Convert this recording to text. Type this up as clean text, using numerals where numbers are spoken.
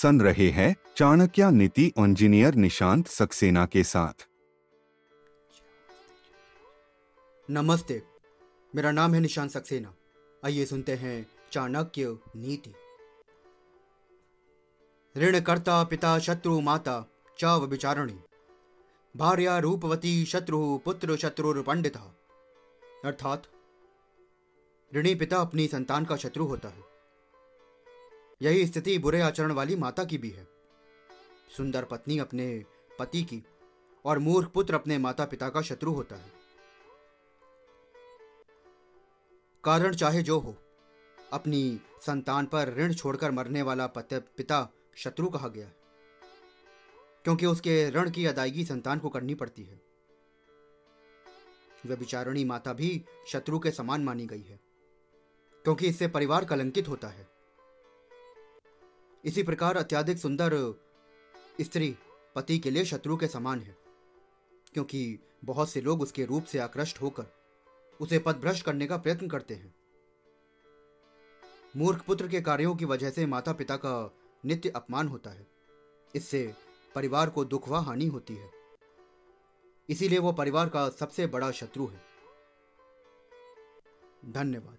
सन रहे हैं चाणक्य नीति इंजीनियर निशांत सक्सेना के साथ। नमस्ते, मेरा नाम है निशांत सक्सेना। आइए सुनते हैं चाणक्य नीति। ऋणकर्ता पिता शत्रु माता च व्यभिचारिणी भार्या रूपवती शत्रु पुत्र शत्रुर पंडिता। अर्थात ऋणी पिता अपनी संतान का शत्रु होता है। यही स्थिति बुरे आचरण वाली माता की भी है। सुंदर पत्नी अपने पति की और मूर्ख पुत्र अपने माता पिता का शत्रु होता है। कारण चाहे जो हो, अपनी संतान पर ऋण छोड़कर मरने वाला पिता शत्रु कहा गया है, क्योंकि उसके ऋण की अदायगी संतान को करनी पड़ती है। व्यभिचारिणी माता भी शत्रु के समान मानी गई है, क्योंकि इससे परिवार कलंकित होता है। इसी प्रकार अत्यधिक सुंदर स्त्री पति के लिए शत्रु के समान है, क्योंकि बहुत से लोग उसके रूप से आकृष्ट होकर उसे पथभ्रष्ट करने का प्रयत्न करते हैं। मूर्ख पुत्र के कार्यों की वजह से माता पिता का नित्य अपमान होता है। इससे परिवार को दुख व हानि होती है। इसीलिए वो परिवार का सबसे बड़ा शत्रु है। धन्यवाद।